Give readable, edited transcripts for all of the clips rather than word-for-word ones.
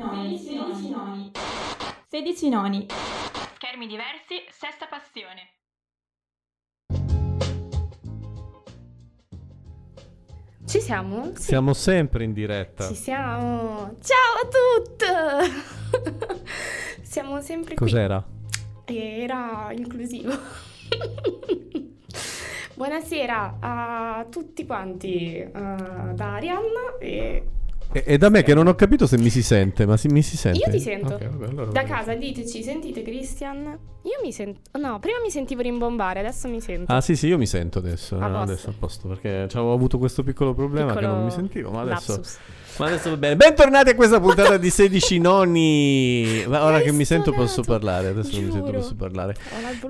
16 noni. 16 noni. Schermi diversi, sesta passione. Ci siamo? Sì. Siamo sempre in diretta. Ci siamo. Ciao a tutti! Siamo sempre qui. Cos'era? Era inclusivo. Buonasera a tutti quanti, da Arianna e da me, che non ho capito se mi si sente, ma mi si sente. Io ti sento. Okay, vabbè, allora da casa diteci, sentite Christian? Io mi sento. No, prima mi sentivo rimbombare, adesso mi sento. Ah sì, io mi sento adesso. A no, adesso a posto, perché avevo avuto questo piccolo problema che non mi sentivo, ma adesso lapsus. Ma adesso va bene. Bentornati a questa puntata di 16 noni. Ma ora che mi sento posso parlare. Adesso giuro. Non mi sento posso parlare.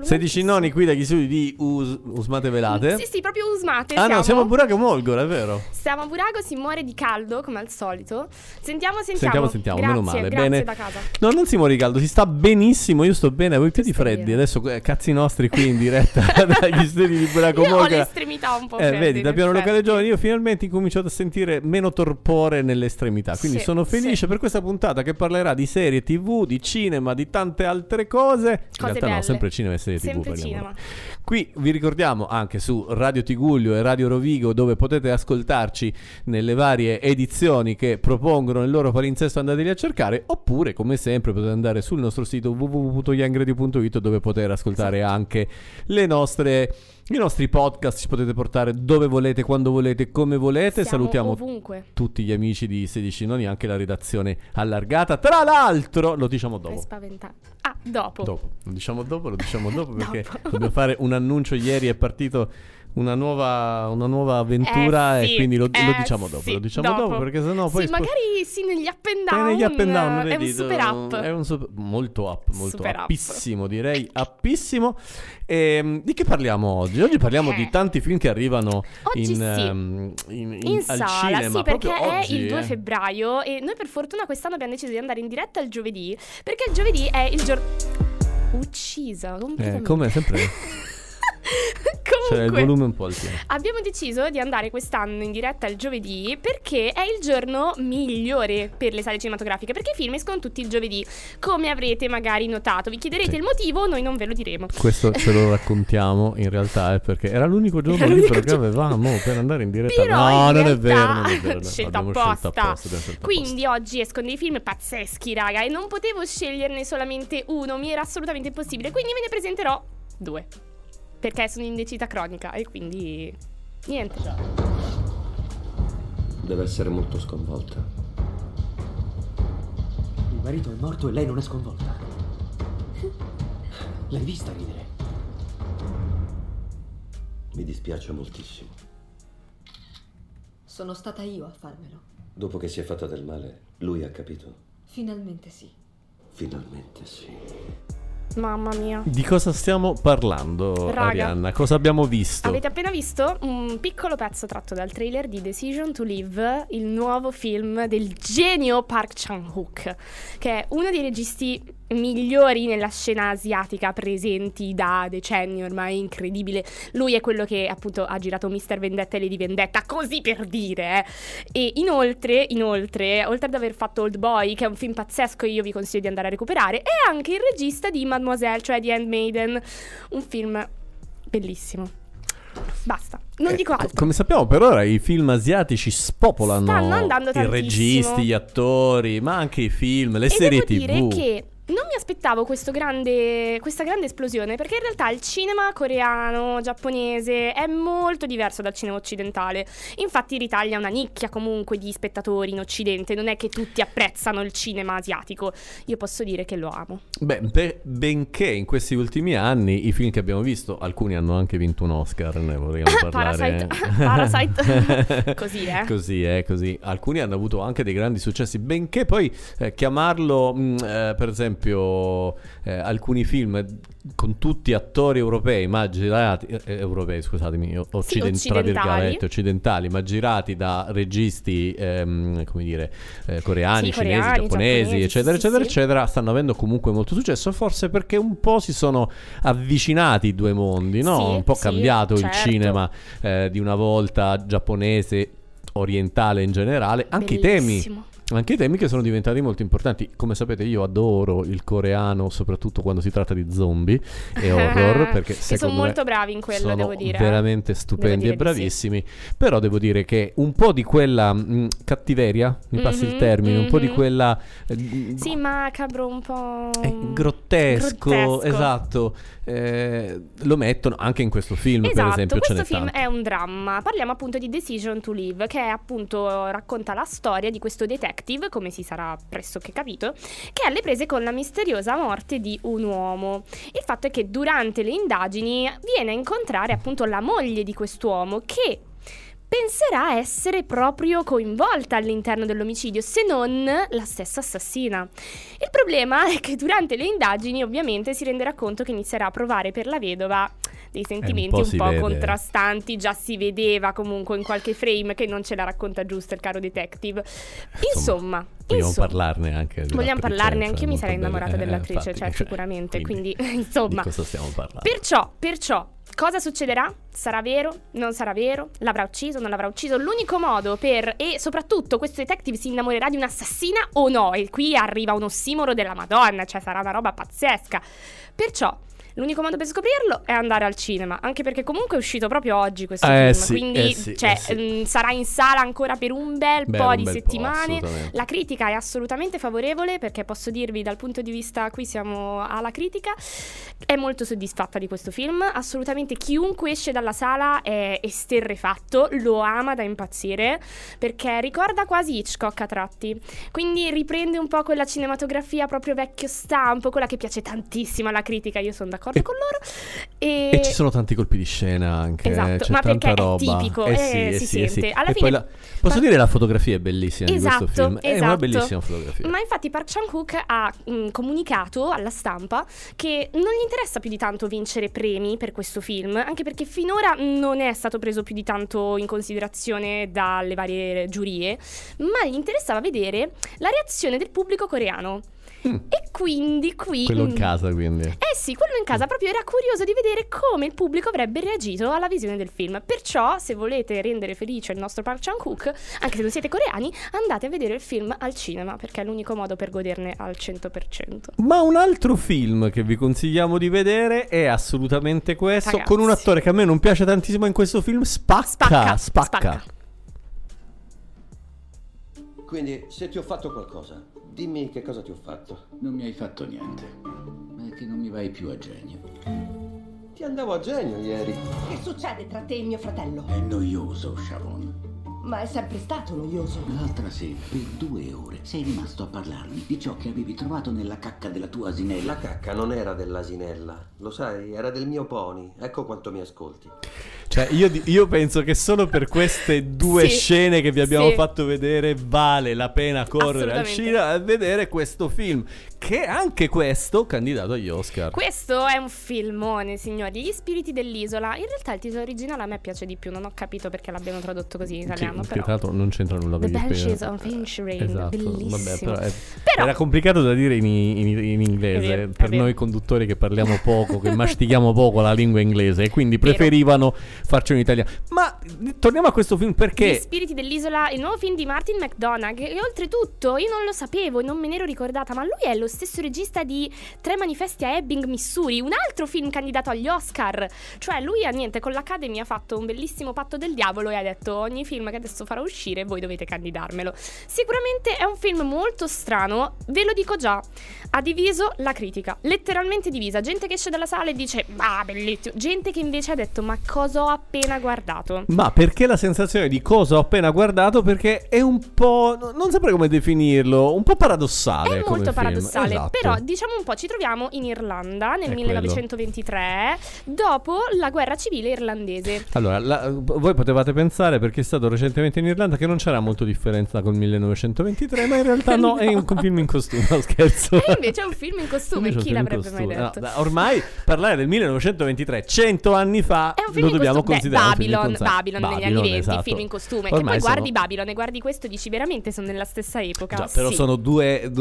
16 noni qui da chi studi di Usmate Velate. Sì, sì, proprio Usmate. Ah siamo. No, siamo a Burago Molgora, è vero. Siamo a Burago, si muore di caldo come al solito. Sentiamo, grazie, meno male. Grazie, bene. Da casa. No, non si muore di caldo, si sta benissimo. Io sto bene, avevo i piedi freddi. Adesso cazzi nostri qui in diretta dagli studi di Burago Molgora. Io ho le estremità un po' fredde. Vedi, da Piano Locale Giovani io finalmente incominciato a sentire meno torpore nelle estremità, quindi sì, sono felice per questa puntata che parlerà di serie TV, di cinema, di tante altre cose. In realtà belle. No, sempre cinema e serie sempre TV cinema. Qui vi ricordiamo anche su Radio Tigullio e Radio Rovigo, dove potete ascoltarci nelle varie edizioni che propongono il loro palinsesto, andateli a cercare, oppure come sempre potete andare sul nostro sito www.yangradio.it, dove poter ascoltare anche le nostre i nostri podcast, ci potete portare dove volete, quando volete, come volete. Siamo salutiamo ovunque. Tutti gli amici di 16 noni, anche la redazione allargata. Tra l'altro, lo diciamo dopo. È spaventato. Ah, dopo. Lo diciamo dopo perché dobbiamo fare un annuncio. Ieri è partito una nuova avventura, e quindi lo diciamo dopo. Sì, lo diciamo dopo perché sennò poi magari negli up and down. Negli up and down vedi, è un super up. È un molto super appissimo, up. Direi appissimo. E di che parliamo oggi? Oggi parliamo di tanti film che arrivano oggi in sala, al cinema, sì, perché oggi, è il 2 febbraio e noi per fortuna quest'anno abbiamo deciso di andare in diretta il giovedì, perché il giovedì è il giorno uccisa completamente. Come sempre. Comunque, il volume un po' alto. Abbiamo deciso di andare quest'anno in diretta il giovedì perché è il giorno migliore per le sale cinematografiche, perché i film escono tutti il giovedì, come avrete magari notato. Vi chiederete il motivo, noi non ve lo diremo. Questo ce lo raccontiamo in realtà è perché era l'unico giorno libero che avevamo per andare in diretta. Però no, in realtà, non è vero. Scelta apposta. Quindi oggi escono dei film pazzeschi, raga, e non potevo sceglierne solamente uno, mi era assolutamente impossibile, quindi ve ne presenterò due. Perché sono indecisa cronica e quindi niente. Deve essere molto sconvolta. Il marito è morto e lei non è sconvolta. L'hai vista ridere? Mi dispiace moltissimo. Sono stata io a farmelo. Dopo che si è fatta del male, lui ha capito? Finalmente sì. Mamma mia. Di cosa stiamo parlando, raga. Arianna? Cosa abbiamo visto? Avete appena visto un piccolo pezzo tratto dal trailer di Decision to Live, il nuovo film del genio Park Chan-wook, che è uno dei registi migliori nella scena asiatica presenti da decenni ormai, incredibile. Lui è quello che appunto ha girato Mr. Vendetta e Lady Vendetta, così per dire. E inoltre, oltre ad aver fatto Oldboy, che è un film pazzesco e io vi consiglio di andare a recuperare, è anche il regista di Mademoiselle, cioè di HandMaiden, un film bellissimo. Basta, non dico altro. Come sappiamo per ora i film asiatici spopolano, stanno andando tantissimo, i registi, gli attori, ma anche i film, le serie TV. E devo dire che non mi aspettavo questa grande esplosione, perché in realtà il cinema coreano, giapponese è molto diverso dal cinema occidentale. Infatti ritaglia una nicchia comunque di spettatori in occidente, non è che tutti apprezzano il cinema asiatico. Io posso dire che lo amo. Benché in questi ultimi anni i film che abbiamo visto, alcuni hanno anche vinto un Oscar, ne vorremmo parlare. Parasite. Così. Alcuni hanno avuto anche dei grandi successi, benché poi chiamarlo per esempio alcuni film con tutti attori europei, ma girati occidentali, ma girati da registi coreani, giapponesi eccetera, stanno avendo comunque molto successo, forse perché un po' si sono avvicinati i due mondi, no? Cambiato il cinema di una volta, giapponese, orientale in generale, anche i temi anche i temi che sono diventati molto importanti. Come sapete, io adoro il coreano, soprattutto quando si tratta di zombie e horror, perché sono molto bravi in quello, devo dire. Sono veramente stupendi e bravissimi. Sì. Però devo dire che un po' di quella cattiveria, mi passi il termine, un po' di quella sì, macabro, un po' grottesco. Esatto. Lo mettono anche in questo film, per esempio. Questo film è un dramma. Parliamo appunto di Decision to Live, che appunto racconta la storia di questo detective, come si sarà pressoché capito, che è alle prese con la misteriosa morte di un uomo. Il fatto è che durante le indagini viene a incontrare appunto la moglie di quest'uomo, che penserà essere proprio coinvolta all'interno dell'omicidio, se non la stessa assassina. Il problema è che durante le indagini ovviamente si renderà conto che inizierà a provare per la vedova dei sentimenti un po' contrastanti. Già si vedeva comunque in qualche frame che non ce la racconta giusta il caro detective. Insomma, vogliamo parlarne anche. Vogliamo parlarne anche, io mi sarei innamorata dell'attrice, infatti, sicuramente. Quindi insomma, di cosa stiamo parlando? Perciò cosa succederà? Sarà vero? Non sarà vero? L'avrà ucciso? Non l'avrà ucciso? L'unico modo per... E soprattutto questo detective si innamorerà di un'assassina o no? E qui arriva un ossimoro della Madonna, cioè sarà una roba pazzesca. Perciò l'unico modo per scoprirlo è andare al cinema, anche perché comunque è uscito proprio oggi questo film, quindi sarà in sala ancora per un bel po' di settimane. La critica è assolutamente favorevole, perché posso dirvi, dal punto di vista, qui siamo alla critica, è molto soddisfatta di questo film. Assolutamente chiunque esce dalla sala è esterrefatto, lo ama da impazzire, perché ricorda quasi Hitchcock a tratti, quindi riprende un po' quella cinematografia proprio vecchio stampo, quella che piace tantissimo alla critica. Io sono d'accordo con loro. E ci sono tanti colpi di scena anche. Esatto, c'è ma tanta perché roba. È tipico, si sente. Alla fine posso dire la fotografia è bellissima di questo film. È una bellissima fotografia. Ma infatti Park Chan-wook ha comunicato alla stampa che non gli interessa più di tanto vincere premi per questo film, anche perché finora non è stato preso più di tanto in considerazione dalle varie giurie, ma gli interessava vedere la reazione del pubblico coreano. E quindi qui quello in casa, quindi quello in casa proprio era curioso di vedere come il pubblico avrebbe reagito alla visione del film. Perciò, se volete rendere felice il nostro Park Chan-wook, anche se non siete coreani, andate a vedere il film al cinema, perché è l'unico modo per goderne al 100%. Ma un altro film che vi consigliamo di vedere è assolutamente questo, ragazzi, con un attore che a me non piace tantissimo in questo film. Spacca. Quindi, se ti ho fatto qualcosa, dimmi che cosa ti ho fatto. Non mi hai fatto niente, ma è che non mi vai più a genio. Ti andavo a genio ieri. Che succede tra te e mio fratello? È noioso, Sharon. Ma è sempre stato noioso. L'altra sera, per 2 ore, sei rimasto a parlarmi di ciò che avevi trovato nella cacca della tua asinella. La cacca non era dell'asinella, lo sai, era del mio pony. Ecco quanto mi ascolti. Cioè, io penso che solo per queste due scene che vi abbiamo fatto vedere vale la pena correre al cinema a vedere questo film, che anche questo candidato agli Oscar. Questo è un filmone, signori. Gli spiriti dell'isola. In realtà il titolo originale a me piace di più, non ho capito perché l'abbiano tradotto così in italiano, però tra l'altro non c'entra nulla con gli spiriti. The Banshees of Inisherin. Esatto. Bellissimo. Vabbè, però era complicato da dire in inglese, per noi conduttori che parliamo poco, che mastichiamo poco la lingua inglese, e quindi preferivano farci un italiano. Ma torniamo a questo film, perché Gli spiriti dell'isola, il nuovo film di Martin McDonagh. E oltretutto io non lo sapevo e non me ne ero ricordata, ma lui è lo stesso regista di Tre manifesti a Ebbing Missouri, un altro film candidato agli Oscar. Cioè lui con l'Academy ha fatto un bellissimo patto del diavolo e ha detto: ogni film che adesso farò uscire voi dovete candidarmelo. Sicuramente è un film molto strano, ve lo dico già. Ha diviso la critica, letteralmente divisa. Gente che esce dalla sala e dice: ah, bellissimo. Gente che invece ha detto: ma cosa ho appena guardato? Ma perché la sensazione di cosa ho appena guardato? Perché è un po', non saprei come definirlo, un po' paradossale. È molto paradossale, esatto. Però diciamo un po', ci troviamo in Irlanda nel 1923, dopo la guerra civile irlandese. Allora, voi potevate pensare, perché è stato recentemente in Irlanda, che non c'era molto differenza col 1923, ma in realtà no, è un film in costume, scherzo. E invece è un film in costume, chi l'avrebbe mai detto? No, ormai parlare del 1923, 100 anni fa, è un film lo dobbiamo abbiamo considerato Babylon negli anni 20, esatto. Film in costume. Ormai che poi guardi Babylon e guardi questo e dici veramente sono nella stessa epoca. Già, però sì, sono due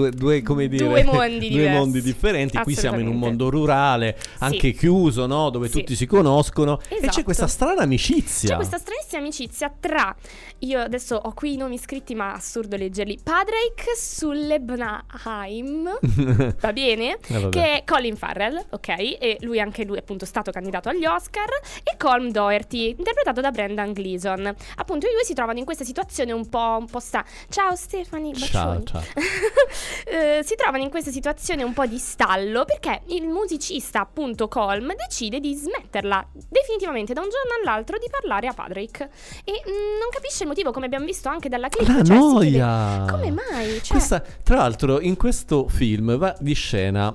come dire, due mondi differenti. Qui siamo in un mondo rurale, anche chiuso, no? Dove tutti si conoscono, esatto. E c'è questa strana amicizia. C'è questa stranissima amicizia tra, io adesso ho qui i nomi scritti ma assurdo leggerli, Padraic Sullebnaheim va bene? Che è Colin Farrell, ok? E lui, anche lui appunto è stato candidato agli Oscar. E Colm Dó, interpretato da Brendan Gleeson. Appunto i due si trovano in questa situazione un po' ciao Stefani, bacioni. Ciao. Si trovano in questa situazione un po' di stallo, perché il musicista appunto Colm decide di smetterla definitivamente da un giorno all'altro di parlare a Padraic e non capisce il motivo, come abbiamo visto anche dalla clip. La noia! Come mai? Cioè... Questa, tra l'altro in questo film va di scena,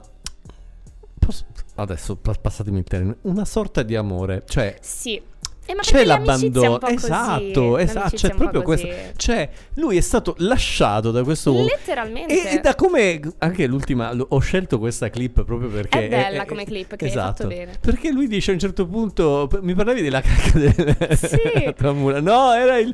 adesso passatemi il termine, una sorta di amore, cioè sì. Ma c'è l'abbandono, esatto, c'è proprio questo. Cioè, lui è stato lasciato da questo uomo. Letteralmente. E da come anche l'ultima, ho scelto questa clip proprio perché è bella come clip, che esatto, hai fatto bene. Perché lui dice a un certo punto, mi parlavi della cacca della tua mula. No, era il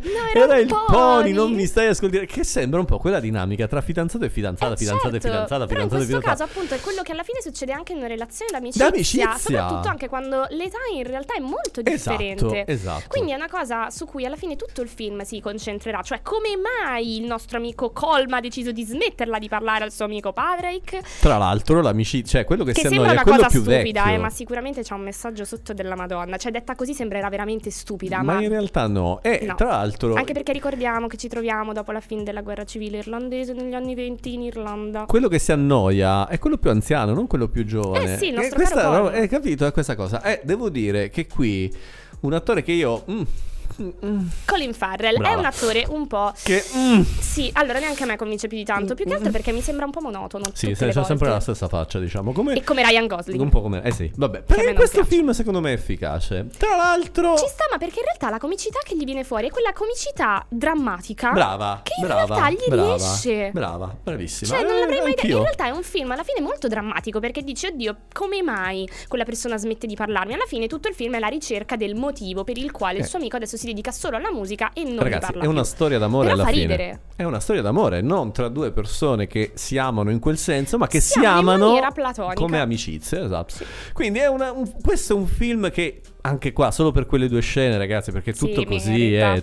pony, non mi stai ascoltando. Che sembra un po' quella dinamica tra fidanzato e fidanzata, fidanzato e fidanzata, però fidanzato e fidanzata. In questo caso appunto è quello che alla fine succede anche in una relazione d'amicizia, soprattutto anche quando l'età in realtà è molto differente. Esatto. Quindi è una cosa su cui alla fine tutto il film si concentrerà, cioè come mai il nostro amico Colm ha deciso di smetterla di parlare al suo amico Padraic. Tra l'altro l'amicizia, cioè quello che sembra una cosa più stupida, ma sicuramente c'è un messaggio sotto della Madonna, cioè detta così sembrerà veramente stupida, ma in realtà no. E no, tra l'altro anche perché ricordiamo che ci troviamo dopo la fine della guerra civile irlandese negli anni 20 in Irlanda. Quello che si annoia è quello più anziano, non quello più giovane. Sì, il nostro caro Colm. Capito, è questa cosa. Devo dire che qui un attore che io... Colin Farrell, brava, è un attore un po' che sì, allora neanche a me convince più di tanto, più che altro perché mi sembra un po' monotono. Sì, c'ha sempre la stessa faccia, diciamo, e come Ryan Gosling. Un po' come, sì, vabbè. Però questo film secondo me è efficace. Tra l'altro ci sta, ma perché in realtà la comicità che gli viene fuori è quella comicità drammatica. Brava, che in realtà gli riesce. Brava, bravissima. Cioè non l'avrei mai detto. In realtà è un film alla fine molto drammatico, perché dici oddio, come mai quella persona smette di parlarmi? Alla fine tutto il film è la ricerca del motivo per il quale il suo amico adesso si dedica solo alla musica e non parla. Ragazzi, è una storia d'amore, però alla fa fine ridere. È una storia d'amore, non tra due persone che si amano in quel senso, ma che si amano come amicizie, esatto. Sì. Quindi è questo è un film che anche qua solo per quelle due scene, ragazzi, perché tutto così è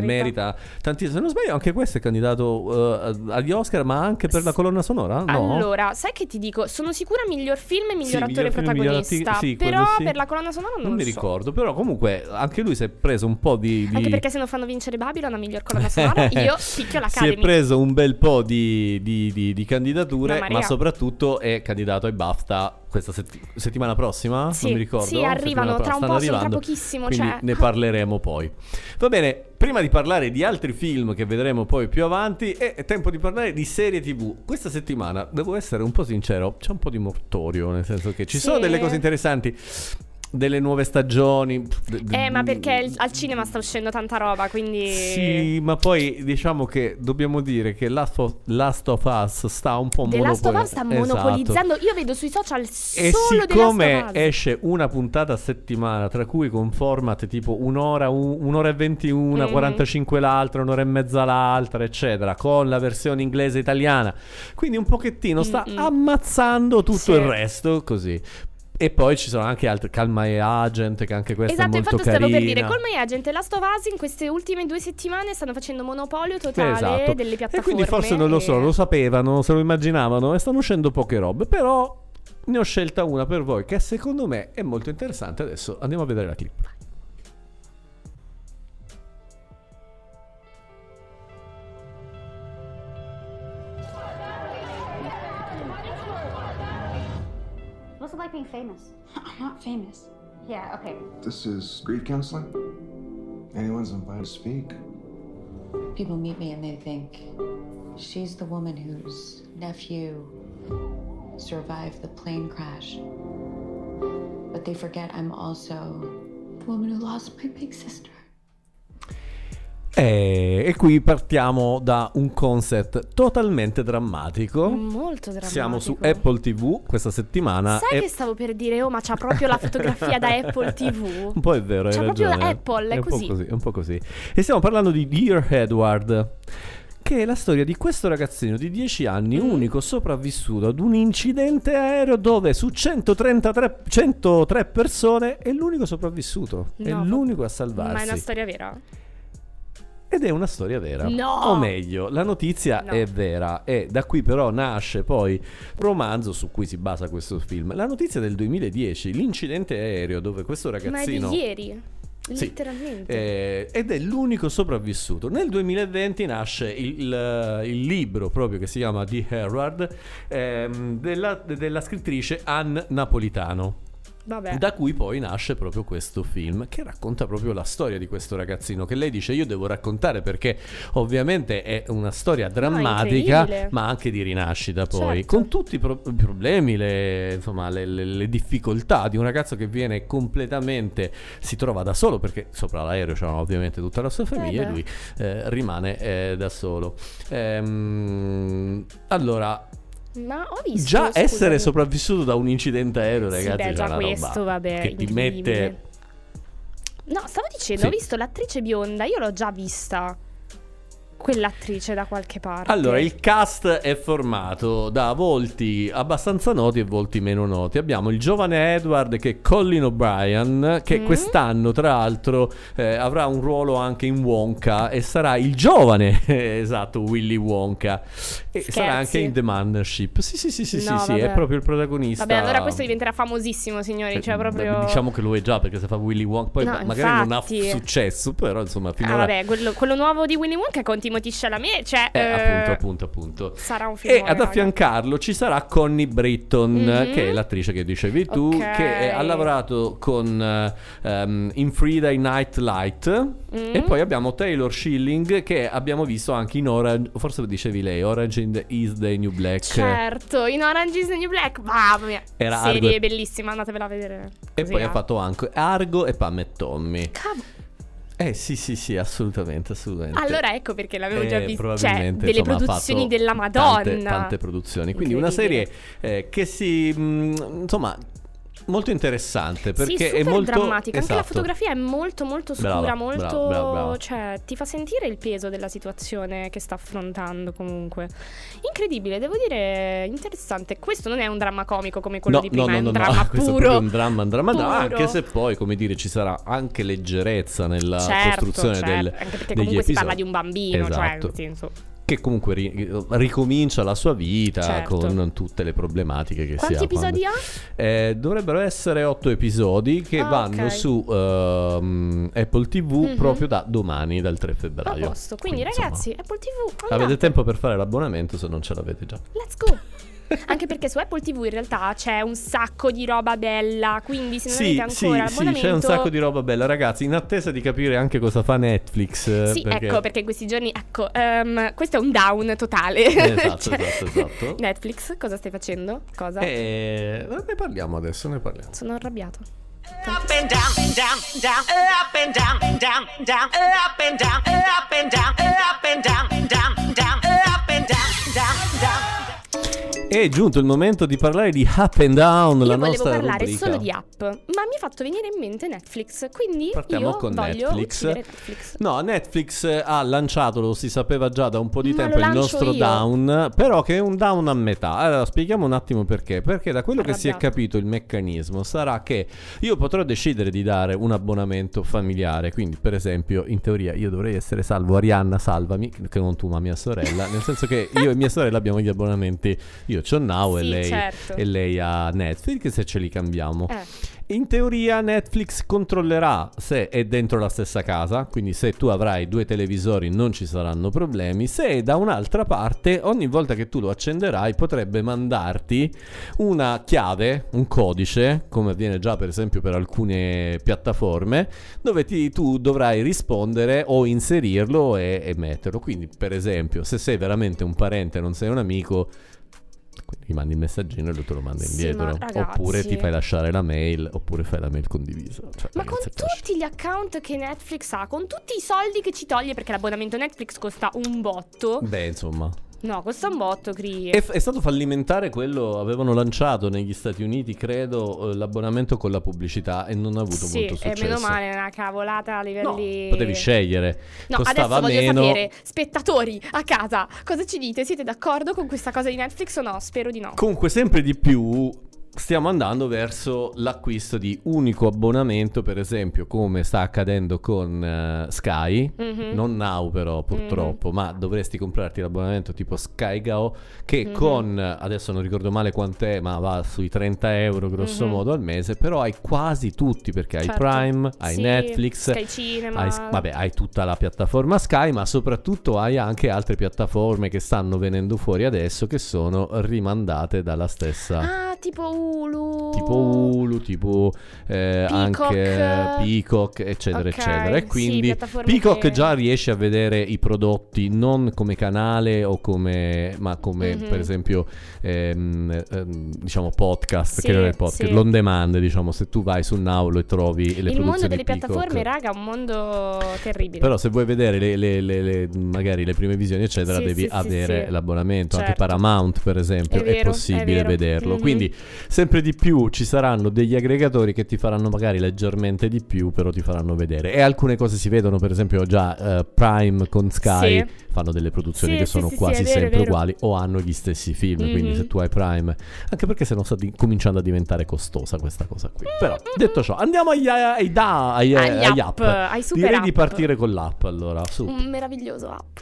merita tantissimo. Se non sbaglio anche questo è candidato agli Oscar, ma anche per la colonna sonora, no? Allora, sai che ti dico, sono sicura miglior film e miglior attore protagonista, però per la colonna sonora non mi ricordo, però comunque anche lui si è preso un po' di... Anche perché se non fanno vincere Babylon a miglior colonna sonora io picchio l'Academy. Si è preso un bel po' di candidature, ma soprattutto è candidato ai BAFTA questa settimana prossima, non mi ricordo. Sì, arrivano tra un po', tra pochissimo, quindi ne parleremo poi. Va bene, prima di parlare di altri film che vedremo poi più avanti, è tempo di parlare di serie TV. Questa settimana, devo essere un po' sincero, c'è un po' di mortorio, nel senso che ci sono delle cose interessanti, delle nuove stagioni. Ma perché al cinema sta uscendo tanta roba, quindi... Sì, ma poi diciamo che dobbiamo dire che Last of Us sta un po' monopolizzando. Io vedo sui social solo The Last of Us. E siccome esce una puntata a settimana, tra cui con format tipo un'ora, un'ora e 21, 45 l'altra, un'ora e mezza l'altra, eccetera, con la versione inglese italiana, quindi un pochettino sta ammazzando tutto il resto, così. E poi ci sono anche altri, Call My Agent, che anche questa è molto carina. Stavo per dire, Call My Agent e Last of Us in queste ultime 2 settimane stanno facendo monopolio totale delle piattaforme. E quindi forse non lo so, lo sapevano, se lo immaginavano, e stanno uscendo poche robe, però ne ho scelta una per voi che secondo me è molto interessante. Adesso andiamo a vedere la clip. Like being famous. I'm not famous. Yeah, okay. This is grief counseling. Anyone's invited to speak. People meet me and they think she's the woman whose nephew survived the plane crash. But they forget I'm also the woman who lost my big sister. E qui partiamo da un concept totalmente drammatico. Molto drammatico. Siamo su Apple TV questa settimana. Sai che stavo per dire, oh ma c'ha proprio la fotografia da Apple TV. Un po' è vero, c'ha hai ragione. C'ha proprio Apple, è così. Un po' così. E stiamo parlando di Dear Edward, che è la storia di questo ragazzino di 10 anni, unico sopravvissuto ad un incidente aereo dove su 103 persone è l'unico sopravvissuto, no, è l'unico a salvarsi. Ma è una storia vera? Ed è una storia vera, no! O meglio, la notizia è vera, e da qui però nasce poi un romanzo su cui si basa questo film. La notizia del 2010, l'incidente aereo dove questo ragazzino... Ma è di ieri? Letteralmente. Ed è l'unico sopravvissuto. Nel 2020 nasce il libro proprio che si chiama Dear Edward, della scrittrice Ann Napolitano. Vabbè. Da cui poi nasce proprio questo film, che racconta proprio la storia di questo ragazzino, che lei dice io devo raccontare perché ovviamente è una storia drammatica, ma anche di rinascita poi, certo, con tutti i problemi, le difficoltà di un ragazzo che viene completamente, si trova da solo perché sopra l'aereo c'erano ovviamente tutta la sua famiglia e lui rimane da solo. Allora, ma ho visto, già scusami, essere sopravvissuto da un incidente aereo, ragazzi, sì, già una questo, roba vabbè, che ti mette. No, stavo dicendo, sì, ho visto l'attrice bionda, io l'ho già vista quell'attrice da qualche parte. Allora, il cast è formato da volti abbastanza noti e volti meno noti. Abbiamo il giovane Edward, che è Colin O'Brien, che quest'anno tra l'altro avrà un ruolo anche in Wonka e sarà il giovane esatto, Willy Wonka, e sarà anche in The Manship. Sì, è proprio il protagonista. Vabbè, allora questo diventerà famosissimo, signori, cioè proprio... Diciamo che lo è già, perché se fa Willy Wonka poi magari non ha successo, però insomma finora... vabbè, quello nuovo di Willy Wonka continua a me, cioè appunto sarà un film. E ad affiancarlo ci sarà Connie Britton, che è l'attrice che dicevi tu, che ha lavorato con in Friday Night Light, e poi abbiamo Taylor Schilling, che abbiamo visto anche in Orange, forse dicevi lei, Orange is the New Black. Certo, in Orange is the New Black, mamma mia, era serie bellissima, andatevela a vedere. E così poi ha fatto anche Argo e Pam e Tommy. Sì, assolutamente. Allora ecco perché l'avevo già visto, cioè delle produzioni della Madonna, tante produzioni, quindi una serie che si molto interessante, perché è molto drammatica, esatto, anche la fotografia è molto scura, brava. Cioè ti fa sentire il peso della situazione che sta affrontando, comunque incredibile, devo dire, interessante. Questo non è un dramma comico come quello di prima, è un dramma puro, è un dramma puro. Anche se poi, come dire, ci sarà anche leggerezza nella costruzione del, anche perché comunque si parla di un bambino, esatto, cioè nel senso che comunque ricomincia la sua vita, con tutte le problematiche che si ha. Quanti episodi ha? Dovrebbero essere 8 episodi che vanno su Apple TV proprio da domani, dal 3 febbraio. Agosto. Quindi ragazzi, insomma, Apple TV, andate. Avete tempo per fare l'abbonamento se non ce l'avete già. Let's go! Anche perché su Apple TV in realtà c'è un sacco di roba bella, quindi se non avete ancora l'abbonamento... Sì, c'è un sacco di roba bella, ragazzi, in attesa di capire anche cosa fa Netflix. Sì, perché... ecco, perché in questi giorni, ecco, questo è un down totale. Esatto, cioè... esatto. Netflix, cosa stai facendo? Cosa? Ne parliamo adesso, Sono arrabbiato. Up and down, down, down, up and down, down, down, up and down, up and down, up and down, down, down, up and down, down, down. È giunto il momento di parlare di Up and Down, la nostra rubrica. Io volevo parlare solo di app, ma mi ha fatto venire in mente Netflix, quindi partiamo io con Netflix. No, Netflix ha lanciato, lo si sapeva già da un po' di tempo, il nostro down, però che è un down a metà. Allora, spieghiamo un attimo perché. Perché da quello che si è capito il meccanismo sarà che io potrò decidere di dare un abbonamento familiare, quindi per esempio in teoria io dovrei essere salvo, Arianna salvami, che non tu ma mia sorella, nel senso che io e mia sorella abbiamo gli abbonamenti, io c'ho Now e lei ha Netflix, se ce li cambiamo. In teoria Netflix controllerà se è dentro la stessa casa, quindi se tu avrai due televisori non ci saranno problemi. Se è da un'altra parte, ogni volta che tu lo accenderai potrebbe mandarti una chiave, un codice, come avviene già per esempio per alcune piattaforme, dove tu dovrai rispondere o inserirlo e metterlo. Quindi per esempio se sei veramente un parente e non sei un amico, Gli mandi il messaggino e lui te lo manda indietro, sì, ragazzi, oppure ti fai lasciare la mail, oppure fai la mail condivisa, cioè, ma ragazzi, con tutti gli account che Netflix ha, con tutti i soldi che ci toglie, perché l'abbonamento Netflix costa un botto. Beh, insomma, no, costa un botto, è stato fallimentare quello. Avevano lanciato negli Stati Uniti, credo, l'abbonamento con la pubblicità e non ha avuto molto successo. Sì, meno male, una cavolata a livelli... No, potevi scegliere. No, costava adesso meno. Voglio sapere, spettatori a casa, cosa ci dite? Siete d'accordo con questa cosa di Netflix o no? Spero di no. Comunque sempre di più stiamo andando verso l'acquisto di unico abbonamento, per esempio come sta accadendo con Sky, non Now però purtroppo, ma dovresti comprarti l'abbonamento tipo Sky Go che con, adesso non ricordo male quant'è, ma va sui €30 grosso modo al mese, però hai quasi tutti, perché certo, hai Prime, hai Netflix, Sky Cinema, hai tutta la piattaforma Sky, ma soprattutto hai anche altre piattaforme che stanno venendo fuori adesso, che sono rimandate dalla stessa... Ah, tipo Hulu, tipo anche Peacock, eccetera, eccetera. E quindi sì, Peacock che... già riesce a vedere i prodotti non come canale o come, ma come per esempio diciamo podcast, sì, credo, podcast, l'on demand, diciamo, se tu vai su Now lo e trovi le produzioni. Il mondo delle piattaforme, raga, è un mondo terribile. Però se vuoi vedere magari le prime visioni, eccetera, devi avere l'abbonamento, certo. Anche Paramount, per esempio, è possibile vederlo. Quindi sempre di più ci saranno degli aggregatori che ti faranno magari leggermente di più, però ti faranno vedere. E alcune cose si vedono, per esempio già Prime con Sky fanno delle produzioni che sono quasi sempre uguali o hanno gli stessi film, quindi se tu hai Prime, anche perché se no sta cominciando a diventare costosa questa cosa qui. Però detto ciò, andiamo agli app, ai super direi app. Di partire con l'app, allora, su. Un meraviglioso app.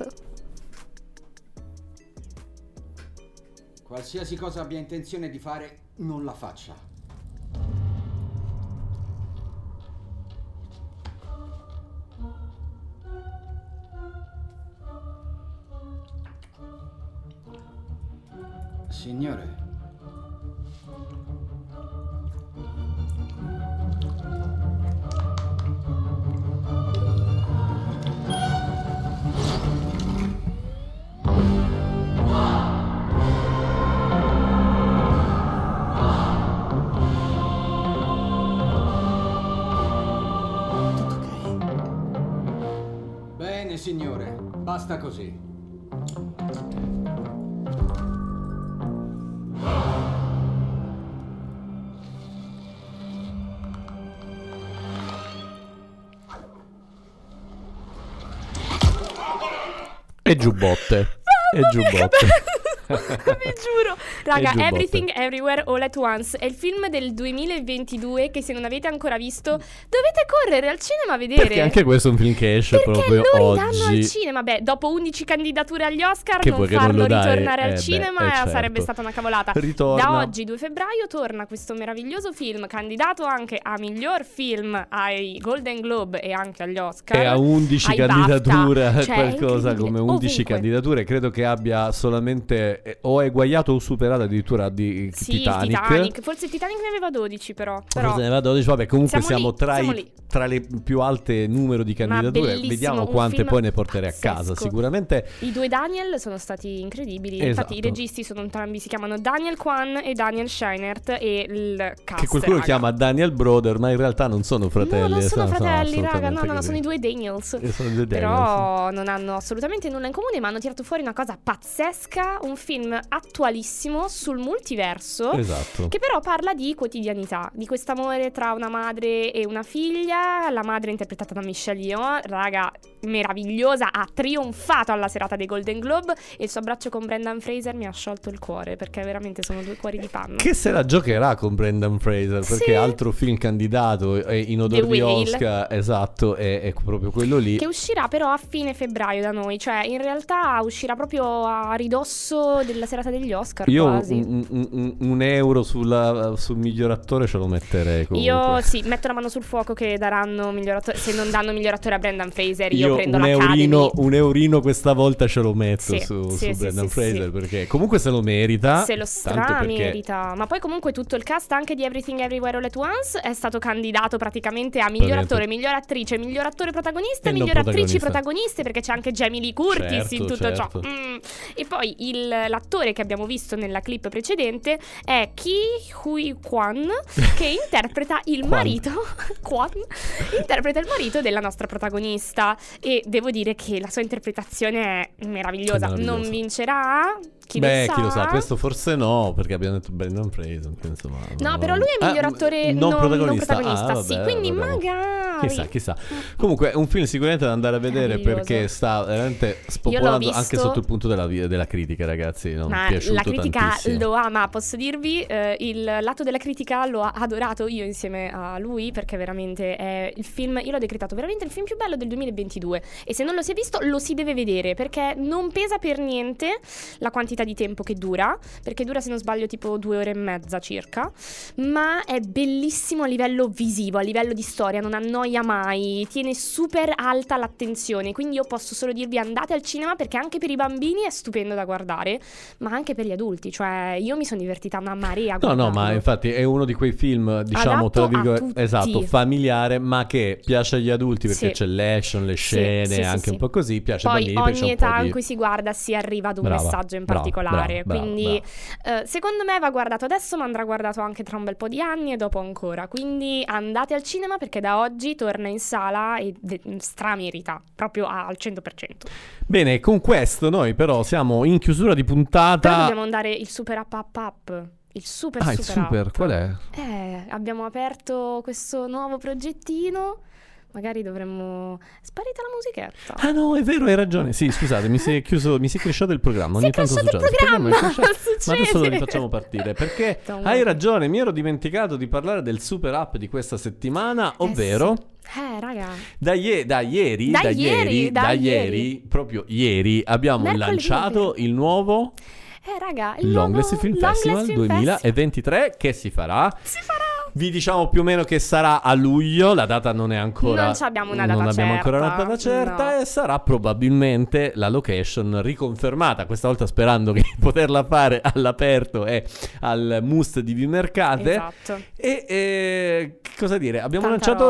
Qualsiasi cosa abbia intenzione di fare, non la faccia. Signore. Signore, basta così. E giubbotte. E giubbotte. Vi giuro, raga, Everything Everywhere All at Once è il film del 2022 che, se non avete ancora visto, dovete correre al cinema a vedere, perché anche questo è un film che esce proprio oggi. Perché lo ridanno al cinema, beh, dopo 11 candidature agli Oscar, che non farlo ritornare al cinema sarebbe stata una cavolata. Ritorna. Da oggi 2 febbraio torna questo meraviglioso film, candidato anche a miglior film ai Golden Globe e anche agli Oscar. E a 11 candidature, cioè, qualcosa come 11 candidature, credo che abbia solamente... o è eguagliato o superato addirittura di Titanic. Forse Titanic ne aveva 12, però. Forse ne aveva 12, vabbè, comunque siamo tra le più alte numero di candidature. Vediamo quante poi ne porterei a casa. Sicuramente i 2 Daniel sono stati incredibili. Esatto. Infatti i registi sono entrambi, si chiamano Daniel Kwan e Daniel Scheinert, e il cast, che qualcuno chiama Daniel Brother, ma in realtà non sono fratelli. No, non sono fratelli, raga, no, sono i 2 Daniels. Però non hanno assolutamente nulla in comune, ma hanno tirato fuori una cosa pazzesca, un film attualissimo sul multiverso, che però parla di quotidianità, di quest'amore tra una madre e una figlia. La madre è interpretata da Michelle Yeoh, raga, meravigliosa, ha trionfato alla serata dei Golden Globe, e il suo abbraccio con Brendan Fraser mi ha sciolto il cuore, perché veramente sono 2 cuori di panna. Che se la giocherà con Brendan Fraser, perché altro film candidato in odor di Oscar, è proprio quello lì, che uscirà però a fine febbraio da noi, cioè in realtà uscirà proprio a ridosso della serata degli Oscar. Io quasi un €1 sul miglior attore ce lo metterei comunque. Io metto la mano sul fuoco che daranno miglior attore. Se non danno miglior attore a Brendan Fraser, io io prendo un eurino questa volta ce lo metto su Brendan Fraser, perché comunque se lo merita. Se lo stramerita, perché... Ma poi comunque tutto il cast anche di Everything Everywhere All at Once è stato candidato praticamente a miglior attore, miglior attrice, miglior attore protagonista e miglior attrice protagonista, perché c'è anche Jamie Lee Curtis, certo, in tutto certo. ciò. E poi l'attore che abbiamo visto nella clip precedente è Ki Hui Kwan, che interpreta il marito interpreta il marito della nostra protagonista, e devo dire che la sua interpretazione è meravigliosa. Non vincerà? Chi lo sa, questo forse no, perché abbiamo detto Brendan Fraser, insomma. No, però lui è miglior attore non protagonista vabbè, quindi magari chissà. Comunque un film sicuramente da andare a vedere, perché sta veramente spopolando anche sotto il punto della critica, ragazzi. Ma la critica tantissimo. Lo ama, posso dirvi, il lato della critica lo ha adorato io insieme a lui, perché veramente è il film, io l'ho decretato veramente il film più bello del 2022, e se non lo si è visto lo si deve vedere, perché non pesa per niente la quantità di tempo che dura, perché dura, se non sbaglio, tipo 2 ore e mezza circa, ma è bellissimo a livello visivo, a livello di storia, non annoia mai, tiene super alta l'attenzione, quindi io posso solo dirvi andate al cinema, perché anche per i bambini è stupendo da guardare, ma anche per gli adulti, cioè io mi sono divertita una marea. No, ma infatti è uno di quei film, diciamo, adatto tra virgolette, esatto, familiare, ma che piace agli adulti perché c'è l'action, le scene, anche un po' così, piace ai bambini. Poi ogni età in cui si guarda si arriva ad un messaggio in particolare, quindi secondo me va guardato adesso, ma andrà guardato anche tra un bel po' di anni e dopo ancora, quindi andate al cinema, perché da oggi torna in sala e stramerita proprio al 100%. Bene, con questo noi però siamo in chiusura di puntata. Però dobbiamo andare il super up. Il super up. Qual è? Abbiamo aperto questo nuovo progettino. Magari dovremmo... Sparita la musichetta. Ah no, è vero, hai ragione. Sì, scusate, mi si è crashato il programma. Ma adesso lo rifacciamo partire, perché hai ragione, mi ero dimenticato di parlare del super up di questa settimana, ovvero... Sì. Raga. Da ieri, proprio ieri, abbiamo lanciato il nuovo... Longest Film Festival 2023 che si farà. Vi diciamo più o meno che sarà a luglio, la data non abbiamo ancora una data certa. E sarà probabilmente la location riconfermata, questa volta sperando che poterla fare all'aperto e al Must di Vimercate. Esatto. E cosa dire, abbiamo lanciato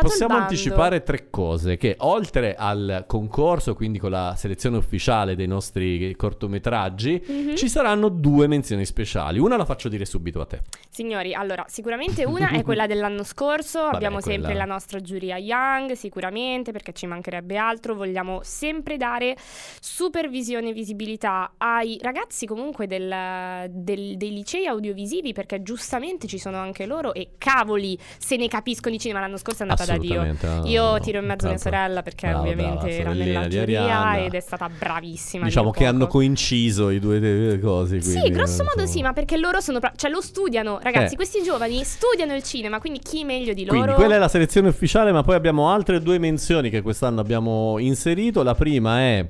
possiamo anticipare 3 cose, che oltre al concorso, quindi con la selezione ufficiale dei nostri cortometraggi, ci saranno 2 menzioni speciali. Una la faccio dire subito a te. Signori, allora sicuramente una è quella dell'anno scorso, sempre la nostra giuria Young, sicuramente, perché ci mancherebbe altro, vogliamo sempre dare supervisione e visibilità ai ragazzi comunque dei licei audiovisivi, perché giustamente ci sono anche loro, e cavoli se ne capiscono di cinema. L'anno scorso è andata da Dio, io tiro in mezzo mia sorella, perché ovviamente era nella giuria ed è stata bravissima. Diciamo che hanno coinciso i 2 cose, quindi, sì, grosso modo sì, ma perché loro sono lo studiano, ragazzi, questi giovani studiano il cinema, quindi chi meglio di loro? Quindi quella è la selezione ufficiale, ma poi abbiamo altre 2 menzioni che quest'anno abbiamo inserito. La prima è...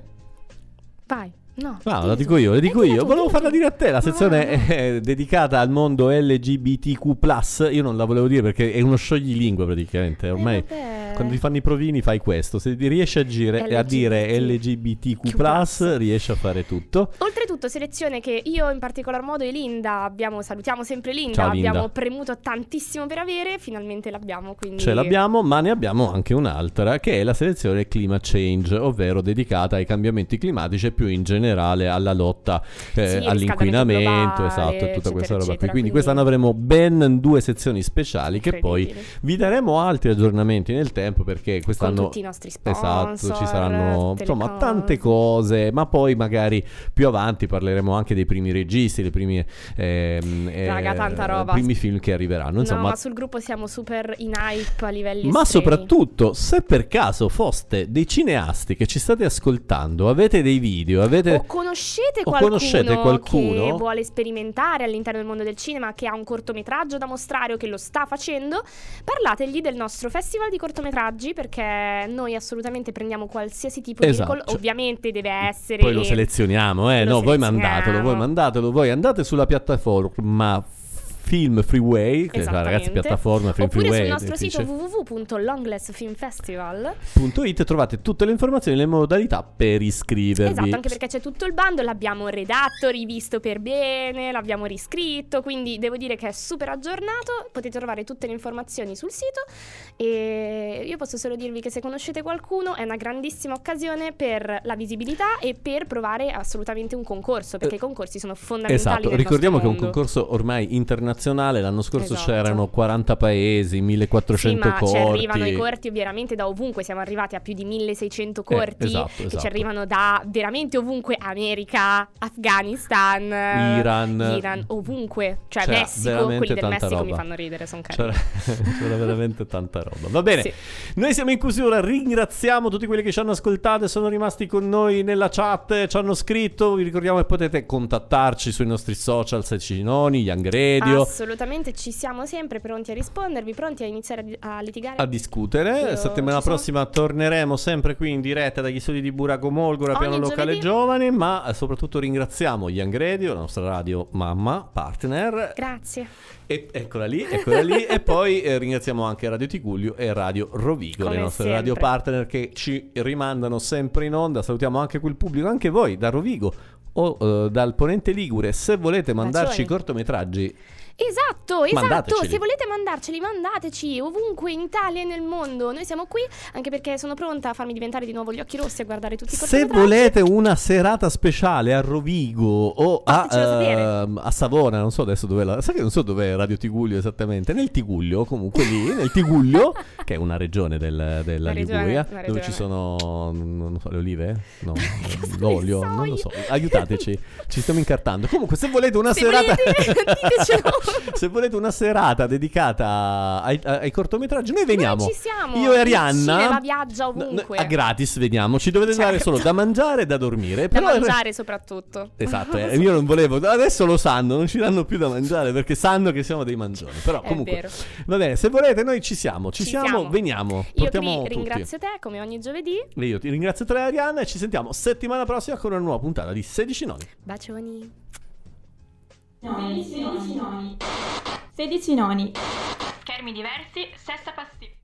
Vai. La dico io. Volevo farla dire a te. La sezione è dedicata al mondo LGBTQ+. Io non la volevo dire perché è uno scioglilingua praticamente. Ormai quando ti fanno i provini fai questo. Se riesci a dire LGBTQ+, riesci a fare tutto. Oltretutto selezione che io in particolar modo e Linda salutiamo sempre Linda. Ciao, Linda. Abbiamo premuto tantissimo per avere, finalmente l'abbiamo, quindi... Ce l'abbiamo, ma ne abbiamo anche un'altra, che è la selezione Climate Change, ovvero dedicata ai cambiamenti climatici e più in generale alla lotta all'inquinamento globale, esatto, e tutta questa roba qui. Quindi quest'anno avremo ben 2 sezioni speciali, che poi vi daremo altri aggiornamenti nel tempo, perché quest'anno con tutti i nostri sponsor, esatto, ci saranno insomma tante cose, ma poi magari più avanti parleremo anche dei primi registi, dei primi primi film che arriveranno, insomma. No, ma sul gruppo siamo super in hype a livelli ma estremi. Soprattutto se per caso foste dei cineasti che ci state ascoltando, avete dei video, o conoscete qualcuno che vuole sperimentare all'interno del mondo del cinema, che ha un cortometraggio da mostrare o che lo sta facendo, parlategli del nostro festival di cortometraggi, perché noi assolutamente prendiamo qualsiasi tipo di piccolo, ovviamente deve essere... Poi lo selezioniamo, voi mandatelo, voi andate sulla piattaforma Film Freeway, che ragazzi, piattaforma Film Freeway. Oppure sul nostro sito www.longlessfilmfestival.it trovate tutte le informazioni e le modalità per iscrivervi. Esatto, anche perché c'è tutto il bando, l'abbiamo redatto, rivisto per bene, l'abbiamo riscritto, quindi devo dire che è super aggiornato. Potete trovare tutte le informazioni sul sito e io posso solo dirvi che se conoscete qualcuno è una grandissima occasione per la visibilità e per provare assolutamente un concorso, perché i concorsi sono fondamentali. Esatto, ricordiamo che è un concorso ormai internazionale. L'anno scorso c'erano 40 paesi, 1400 corti. Sì, ma ci arrivano i corti veramente da ovunque. Siamo arrivati a più di 1600 corti, esatto. Che ci arrivano da veramente ovunque: America, Afghanistan, Iran, ovunque. Cioè Messico, quelli del Messico roba. Mi fanno ridere, sono carini. C'era veramente tanta roba. Va bene, sì. Noi siamo in chiusura, ringraziamo tutti quelli che ci hanno ascoltato e sono rimasti con noi nella chat, ci hanno scritto. Vi ricordiamo che potete contattarci sui nostri social, Secinoni, Young Radio. Assolutamente, ci siamo sempre pronti a rispondervi, pronti a iniziare a litigare, a discutere. Settimana prossima torneremo sempre qui in diretta dagli studi di Burago Molgora, piano locale giovane, ma soprattutto ringraziamo Young Radio, la nostra radio mamma, partner. Grazie. E, eccola lì. E poi ringraziamo anche Radio Tigullio e Radio Rovigo, come le nostre radio partner che ci rimandano sempre in onda. Salutiamo anche quel pubblico, anche voi da Rovigo o dal Ponente Ligure, se volete mandarci cortometraggi. Esatto, se volete mandarceli, mandateci ovunque in Italia e nel mondo. Noi siamo qui, anche perché sono pronta a farmi diventare di nuovo gli occhi rossi e guardare tutti i cortometraggi. Se volete una serata speciale a Rovigo o a Savona, non so adesso dov'è sai che non so dov'è Radio Tigullio esattamente, nel Tigullio, comunque lì, nel Tigullio, che è una regione della Liguria, dove ci sono, non so, le olive? No, l'olio, non lo so, aiutateci, ci stiamo incartando. Comunque se volete una serata... Se volete una serata dedicata ai cortometraggi, noi veniamo. Noi ci siamo. Io e Arianna. Il cinema viaggia ovunque. A gratis veniamo. Ci dovete dare solo da mangiare e da dormire. Da mangiare soprattutto. Esatto. Io non volevo. Adesso lo sanno, non ci danno più da mangiare perché sanno che siamo dei mangioni. Però comunque. È vero. Va bene, se volete noi ci siamo. Ci siamo. Veniamo. Io ti ringrazio te come ogni giovedì. E io ti ringrazio te, Arianna, e ci sentiamo settimana prossima con una nuova puntata di 16:9. Bacioni. 16 noni. Termi diversi, sesta pastiglia.